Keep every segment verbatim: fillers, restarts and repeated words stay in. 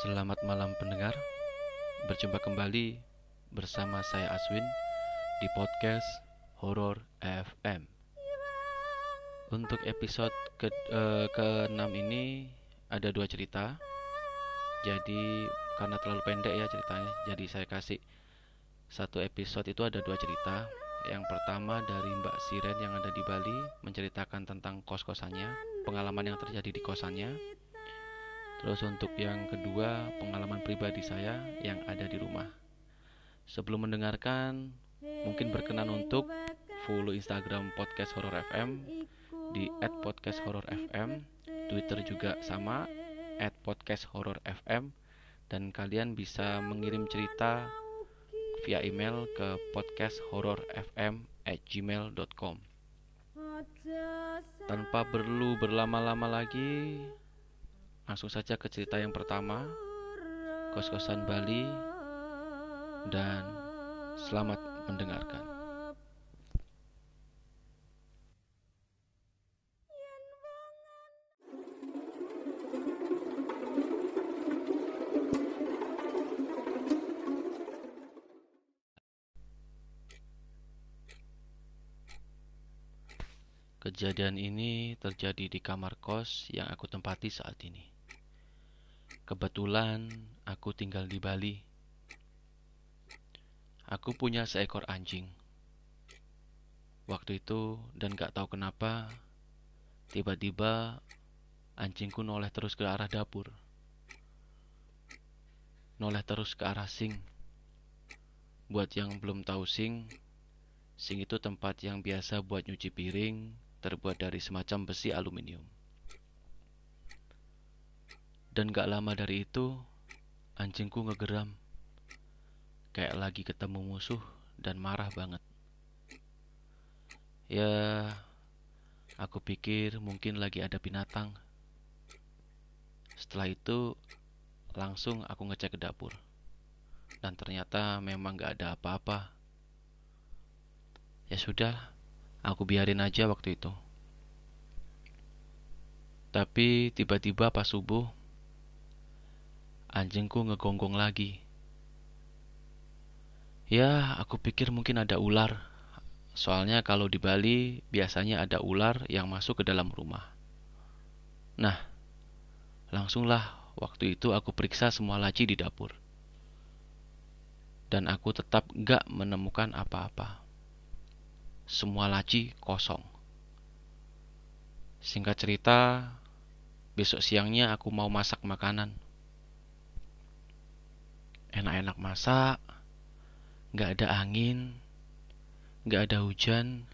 Selamat malam pendengar, berjumpa kembali bersama saya Aswin di podcast Horor F M. Untuk episode ke, eh, keenam ini ada dua cerita. Jadi karena terlalu pendek ya ceritanya, jadi saya kasih satu episode itu ada dua cerita. Yang pertama dari Mbak Siren yang ada di Bali, menceritakan tentang kos-kosannya, pengalaman yang terjadi di kosannya. Terus untuk yang kedua, pengalaman pribadi saya yang ada di rumah. Sebelum mendengarkan, mungkin berkenan untuk follow Instagram podcast Horor F M di et podcast horor F M, Twitter juga sama et podcast horor F M, dan kalian bisa mengirim cerita via email ke podcast horor F M at gmail dot com. Tanpa perlu berlama-lama lagi, langsung saja ke cerita yang pertama, kos-kosan Bali, dan selamat mendengarkan. Kejadian ini terjadi di kamar kos yang aku tempati saat ini. Kebetulan aku tinggal di Bali. Aku punya seekor anjing. Waktu itu dan gak tahu kenapa, tiba-tiba anjingku noleh terus ke arah dapur. Noleh terus ke arah sink. Buat yang belum tahu sink, sink itu tempat yang biasa buat nyuci piring, terbuat dari semacam besi aluminium. Dan gak lama dari itu, anjingku ngegeram. Kayak lagi ketemu musuh dan marah banget. Ya, aku pikir mungkin lagi ada binatang. Setelah itu, langsung aku ngecek ke dapur. Dan ternyata memang gak ada apa-apa. Ya sudah, aku biarin aja waktu itu. Tapi tiba-tiba pas subuh, anjingku ngegonggong lagi. Ya, aku pikir mungkin ada ular. Soalnya kalau di Bali biasanya ada ular yang masuk ke dalam rumah. Nah, langsunglah waktu itu aku periksa semua laci di dapur. Dan aku tetap gak menemukan apa-apa. Semua laci kosong. Singkat cerita, besok siangnya aku mau masak makanan. Enak-enak masak, gak ada angin, gak ada hujan.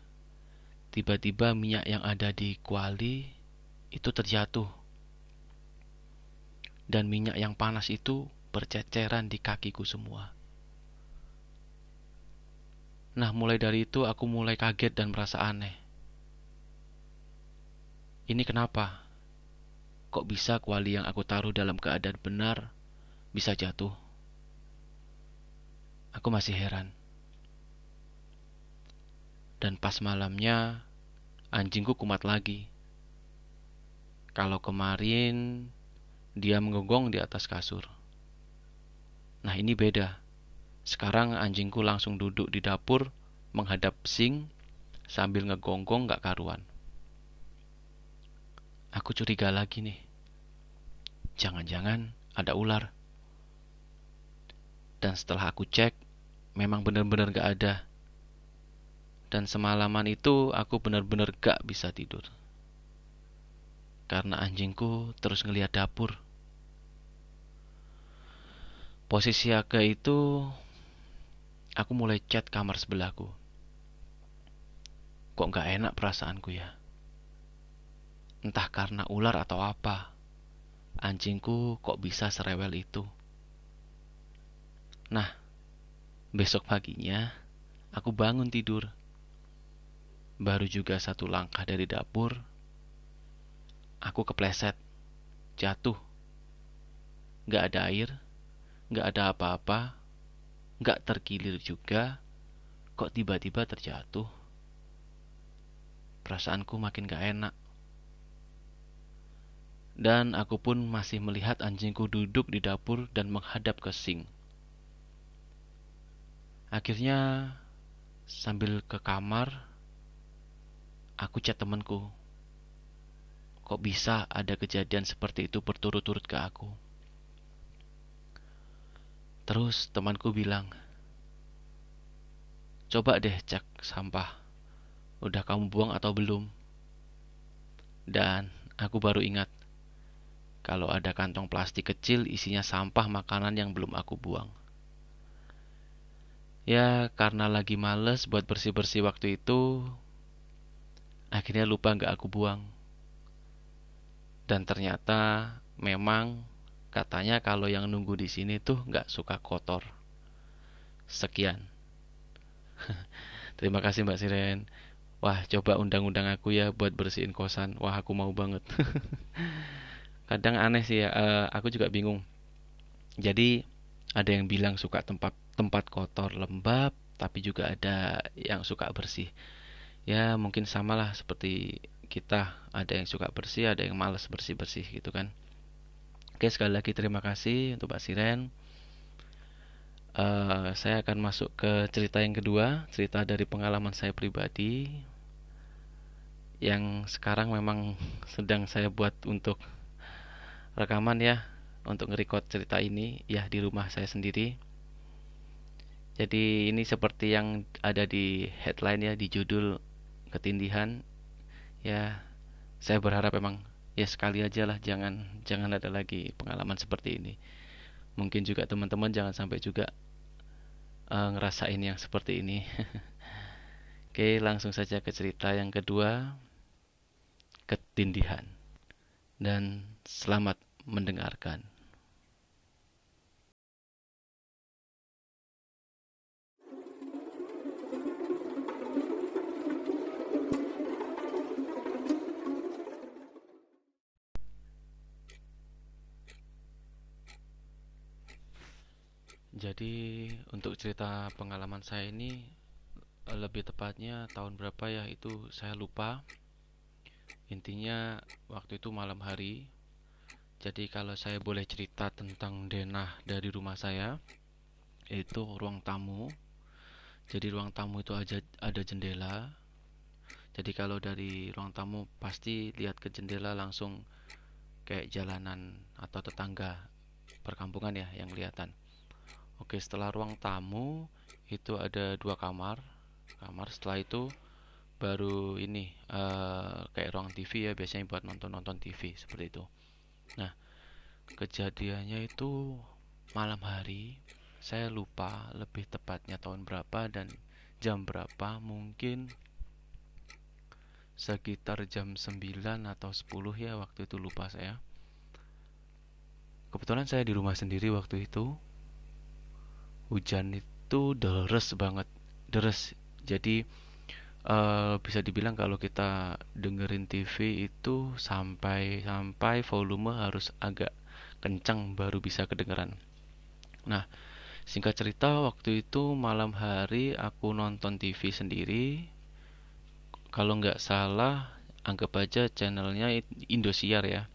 Tiba-tiba minyak yang ada di kuali itu terjatuh. Dan minyak yang panas itu berceceran di kakiku semua. Nah, mulai dari itu aku mulai kaget dan merasa aneh. Ini kenapa? Kok bisa kuali yang aku taruh dalam keadaan benar bisa jatuh? Aku masih heran. Dan pas malamnya, anjingku kumat lagi. Kalau kemarin, dia menggonggong di atas kasur. Nah, ini beda. Sekarang anjingku langsung duduk di dapur, menghadap sink, sambil ngegonggong gak karuan. Aku curiga lagi nih. Jangan-jangan ada ular. Dan setelah aku cek, memang benar-benar gak ada. Dan semalaman itu aku benar-benar gak bisa tidur. Karena anjingku terus ngelihat dapur. Posisi aku itu, aku mulai chat kamar sebelahku. Kok gak enak perasaanku ya? Entah karena ular atau apa, anjingku kok bisa serewel itu. Nah, besok paginya aku bangun tidur. Baru juga satu langkah dari dapur, aku kepleset, jatuh. Gak ada air, gak ada apa-apa, gak terkilir juga. Kok tiba-tiba terjatuh? Perasaanku makin gak enak. Dan aku pun masih melihat anjingku duduk di dapur dan menghadap ke sink. Akhirnya, sambil ke kamar, aku chat temanku. Kok bisa ada kejadian seperti itu berturut-turut ke aku? Terus temanku bilang, coba deh cek sampah, udah kamu buang atau belum? Dan aku baru ingat, kalau ada kantong plastik kecil isinya sampah makanan yang belum aku buang. Ya, karena lagi males buat bersih-bersih waktu itu, akhirnya lupa gak aku buang. Dan ternyata memang katanya kalau yang nunggu di sini tuh gak suka kotor. Sekian. Terima kasih Mbak Siren. Wah, coba undang-undang aku ya buat bersihin kosan. Wah, aku mau banget. Kadang aneh sih ya, uh, aku juga bingung. Jadi ada yang bilang suka tempat tempat kotor lembab, tapi juga ada yang suka bersih. Ya mungkin samalah seperti kita, ada yang suka bersih, ada yang malas bersih-bersih gitu kan. Oke, sekali lagi terima kasih untuk Mbak Siren. Uh, saya akan masuk ke cerita yang kedua, cerita dari pengalaman saya pribadi, yang sekarang memang sedang saya buat untuk rekaman ya, untuk nge-record cerita ini ya di rumah saya sendiri. Jadi ini seperti yang ada di headline ya, di judul ketindihan. Ya, saya berharap emang ya sekali aja lah, jangan jangan ada lagi pengalaman seperti ini. Mungkin juga teman-teman jangan sampai juga uh, ngerasain yang seperti ini. Oke, langsung saja ke cerita yang kedua, ketindihan. Dan selamat mendengarkan. Jadi untuk cerita pengalaman saya ini, lebih tepatnya tahun berapa ya itu saya lupa. Intinya waktu itu malam hari. Jadi kalau saya boleh cerita tentang denah dari rumah saya, itu ruang tamu. Jadi ruang tamu itu aja ada jendela. Jadi kalau dari ruang tamu pasti lihat ke jendela langsung kayak jalanan atau tetangga perkampungan ya yang kelihatan. Oke, setelah ruang tamu itu ada dua kamar. Kamar setelah itu baru ini uh, kayak ruang T V ya, biasanya buat nonton-nonton T V seperti itu. Nah, kejadiannya itu malam hari. Saya lupa lebih tepatnya tahun berapa dan jam berapa. Mungkin sekitar jam sembilan atau sepuluh ya, waktu itu lupa saya. Kebetulan saya di rumah sendiri waktu itu. Hujan itu deres banget, deres. Jadi Uh, bisa dibilang kalau kita dengerin T V itu sampai sampai volume harus agak kencang baru bisa kedengeran. Nah, singkat cerita waktu itu malam hari aku nonton T V sendiri. Kalau nggak salah, anggap aja channelnya Indosiar ya,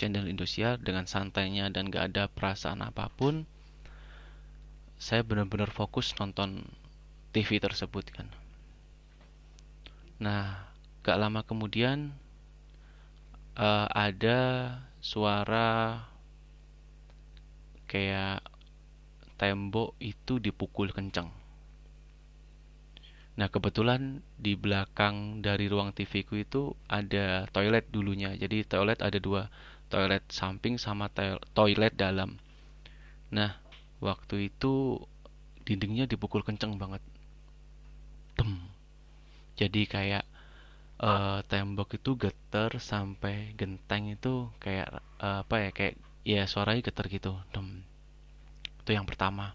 channel Indosiar, dengan santainya dan nggak ada perasaan apapun. Saya benar-benar fokus nonton T V tersebut kan. Nah, gak lama kemudian uh, ada suara kayak tembok itu dipukul kencang. Nah, kebetulan di belakang dari ruang T V-ku itu ada toilet dulunya. Jadi toilet ada dua, toilet samping sama toilet dalam. Nah, waktu itu dindingnya dipukul kencang banget. Tem. Jadi kayak uh, tembok itu getar sampai genteng itu kayak uh, apa ya, kayak ya suaranya getar gitu. Dem. Itu yang pertama.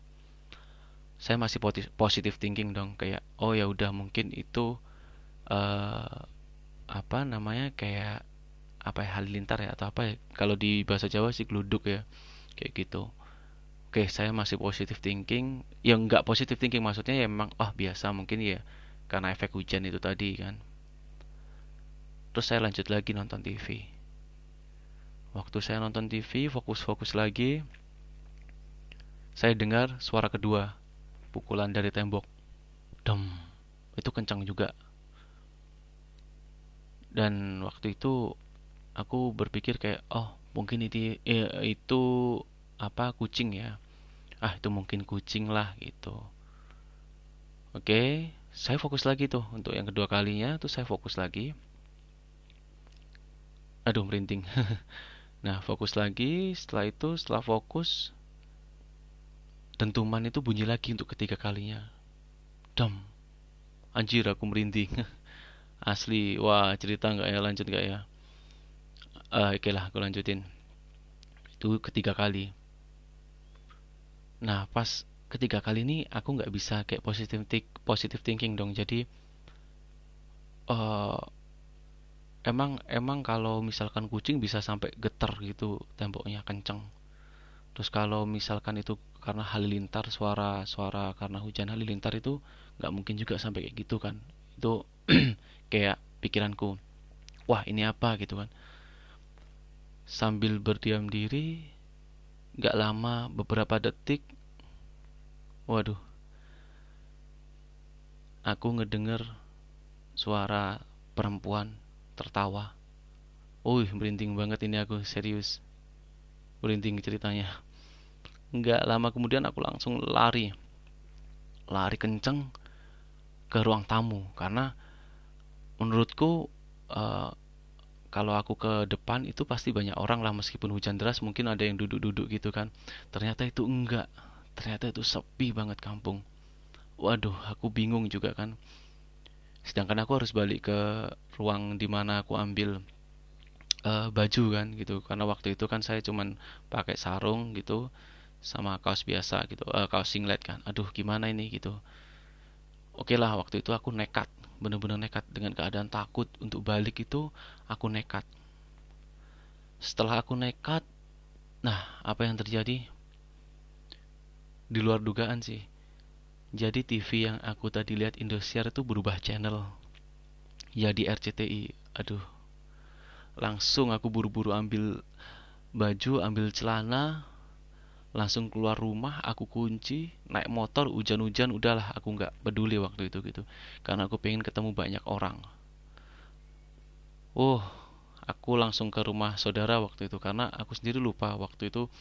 Saya masih positive thinking dong, kayak oh ya udah mungkin itu uh, apa namanya kayak apa ya, halilintar ya atau apa ya, kalau di bahasa Jawa sih gluduk ya. Kayak gitu. Oke, saya masih positive thinking. Ya enggak positive thinking maksudnya ya memang ah oh, biasa mungkin ya, karena efek hujan itu tadi kan. Terus saya lanjut lagi nonton T V. Waktu saya nonton T V, fokus-fokus lagi, saya dengar suara kedua, pukulan dari tembok. Dem, itu kencang juga. Dan waktu itu aku berpikir kayak, oh mungkin itu, eh, itu apa kucing ya? Ah itu mungkin kucing lah gitu. Oke, saya fokus lagi tuh untuk yang kedua kalinya, tuh saya fokus lagi. Aduh merinding. Nah fokus lagi, setelah itu setelah fokus. Dentuman itu bunyi lagi untuk ketiga kalinya. Dam. Anjir aku merinding. Asli. Wah cerita gak ya, lanjut gak ya? uh, Oke lah aku lanjutin. Itu ketiga kali. Nah pas ketiga kali ini aku gak bisa kayak positive, th- positive thinking dong. Jadi uh, Emang Emang kalau misalkan kucing bisa sampai getar gitu, temboknya kenceng. Terus kalau misalkan itu karena halilintar, suara-suara karena hujan halilintar itu nggak mungkin juga sampai kayak gitu kan. Itu kayak pikiranku, wah ini apa gitu kan. Sambil berdiam diri, nggak lama beberapa detik, waduh, aku ngedenger suara perempuan tertawa. Wih merinding banget ini aku, serius. Merinding ceritanya. Nggak lama kemudian aku langsung lari lari kenceng ke ruang tamu, karena menurutku uh, kalau aku ke depan itu pasti banyak orang lah, meskipun hujan deras mungkin ada yang duduk-duduk gitu kan. Ternyata itu enggak, ternyata itu sepi banget kampung. Waduh aku bingung juga kan, sedangkan aku harus balik ke ruang dimana aku ambil Uh, baju kan gitu, karena waktu itu kan saya cuman pakai sarung gitu sama kaos biasa gitu, uh, kaos singlet kan. Aduh gimana ini gitu. Oke lah waktu itu aku nekat, bener-bener nekat dengan keadaan takut untuk balik itu aku nekat. Setelah aku nekat, nah apa yang terjadi? Di luar dugaan sih. Jadi T V yang aku tadi lihat Indosiar itu berubah channel. Ya di R C T I. Aduh. Langsung aku buru-buru ambil baju, ambil celana, langsung keluar rumah, aku kunci, naik motor, hujan-hujan, udahlah aku nggak peduli waktu itu gitu, karena aku pengen ketemu banyak orang. Oh, aku langsung ke rumah saudara waktu itu, karena aku sendiri lupa waktu itu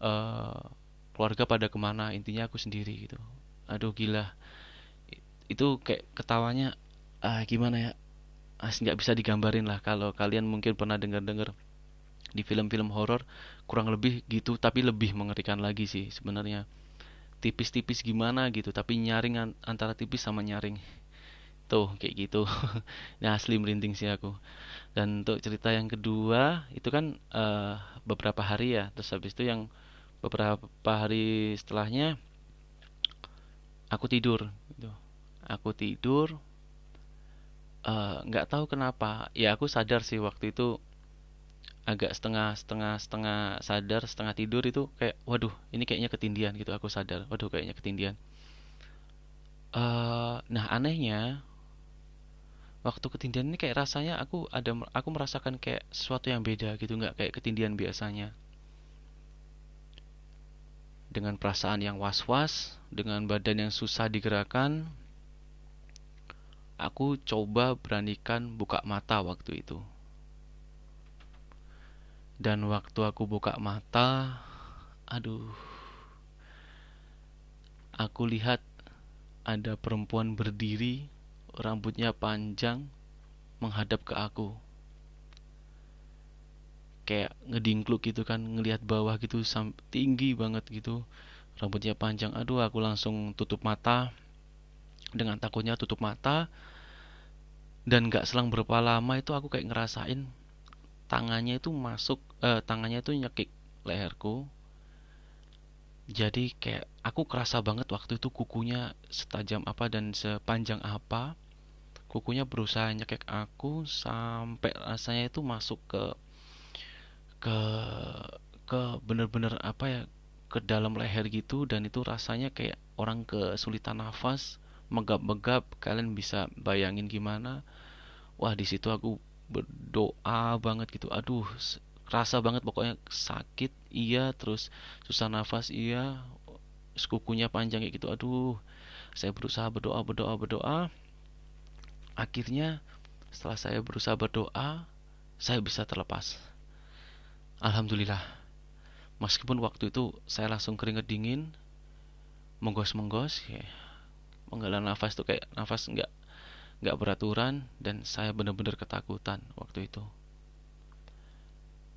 uh, keluarga pada kemana, intinya aku sendiri gitu. Aduh gila, itu kayak ketawanya ah, gimana ya? Asli nggak bisa digambarin lah. Kalau kalian mungkin pernah dengar-dengar di film-film horor, kurang lebih gitu, tapi lebih mengerikan lagi sih sebenarnya. Tipis-tipis gimana gitu, tapi nyaring antara tipis sama nyaring. Tuh kayak gitu. Nah asli merinding sih aku. Dan untuk cerita yang kedua itu kan uh, beberapa hari ya. Terus habis itu yang beberapa hari setelahnya aku tidur. Gitu. Aku tidur. Nggak uh, tahu kenapa ya, aku sadar sih waktu itu agak setengah setengah setengah sadar setengah tidur. Itu kayak waduh ini kayaknya ketindihan gitu, aku sadar waduh kayaknya ketindihan. Uh, nah anehnya waktu ketindihan ini kayak rasanya aku ada aku merasakan kayak sesuatu yang beda gitu, nggak kayak ketindihan biasanya, dengan perasaan yang was-was, dengan badan yang susah digerakkan. Aku coba beranikan buka mata waktu itu. Dan waktu aku buka mata, aduh. Aku lihat ada perempuan berdiri, rambutnya panjang, menghadap ke aku. Kayak ngedingkluk gitu kan, ngelihat bawah gitu, tinggi banget gitu. Rambutnya panjang, aduh aku langsung tutup mata. Dengan takutnya tutup mata. Dan gak selang berapa lama itu aku kayak ngerasain tangannya itu masuk eh, tangannya itu nyekik leherku. Jadi kayak aku kerasa banget waktu itu kukunya setajam apa dan sepanjang apa. Kukunya berusaha nyekik aku sampai rasanya itu masuk ke Ke Ke bener-bener apa ya, ke dalam leher gitu. Dan itu rasanya kayak orang kesulitan nafas, megap-megap, kalian bisa bayangin gimana. Wah di situ aku berdoa banget gitu, aduh kerasa banget pokoknya, sakit iya, terus susah nafas iya, kukunya panjang kayak gitu. Aduh, saya berusaha berdoa berdoa berdoa. Akhirnya setelah saya berusaha berdoa, saya bisa terlepas. Alhamdulillah. Meskipun waktu itu saya langsung keringat dingin, menggos-menggos, ya, menghela nafas tuh kayak nafas nggak nggak beraturan, dan saya benar-benar ketakutan waktu itu.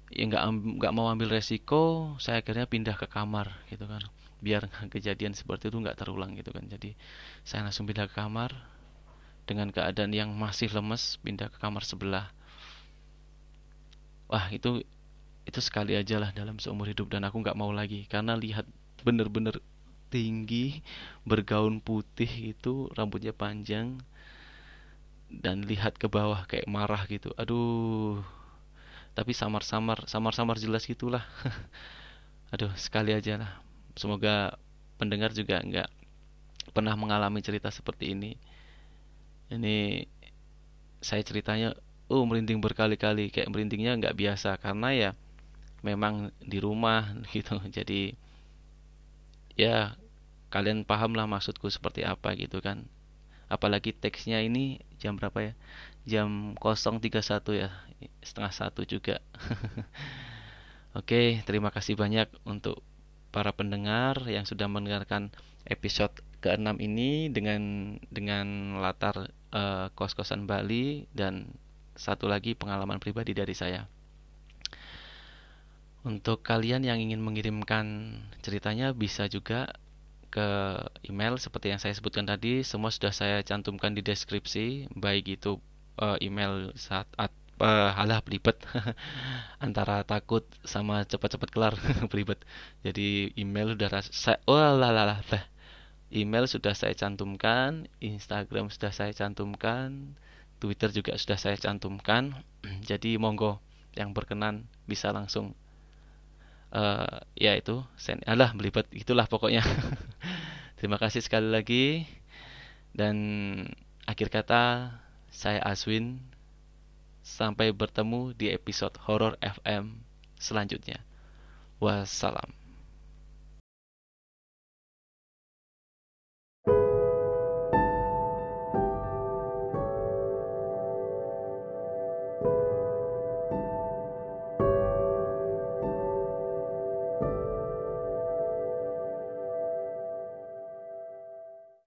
Ya nggak nggak mau ambil resiko, saya akhirnya pindah ke kamar gitu kan, biar kejadian seperti itu nggak terulang gitu kan. Jadi saya langsung pindah ke kamar dengan keadaan yang masih lemes, pindah ke kamar sebelah. Wah, itu itu sekali aja lah dalam seumur hidup, dan aku nggak mau lagi karena lihat bener-bener tinggi, bergaun putih itu, rambutnya panjang, dan lihat ke bawah kayak marah gitu. Aduh, tapi samar-samar, samar-samar jelas gitulah. Aduh, sekali aja lah. Semoga pendengar juga nggak pernah mengalami cerita seperti ini. Ini saya ceritanya, oh merinding berkali-kali, kayak merindingnya nggak biasa karena ya memang di rumah gitu. Jadi ya kalian paham lah maksudku seperti apa gitu kan. Apalagi teksnya ini jam berapa ya, jam nol tiga puluh satu ya, setengah satu juga. Oke, terima kasih banyak untuk para pendengar yang sudah mendengarkan episode keenam ini dengan dengan latar uh, kos-kosan Bali, dan satu lagi pengalaman pribadi dari saya. Untuk kalian yang ingin mengirimkan ceritanya bisa juga ke email seperti yang saya sebutkan tadi. Semua sudah saya cantumkan di deskripsi, baik itu uh, email saat uh, halah pelibet antara takut sama cepat-cepat kelar pelibet. Jadi email sudah saya oh lah lah lah email sudah saya cantumkan, Instagram sudah saya cantumkan, Twitter juga sudah saya cantumkan. Jadi monggo yang berkenan bisa langsung Uh, ya itu sen alah melibat itulah pokoknya. Terima kasih sekali lagi, dan akhir kata saya Aswin, sampai bertemu di episode Horor F M selanjutnya. Wassalam.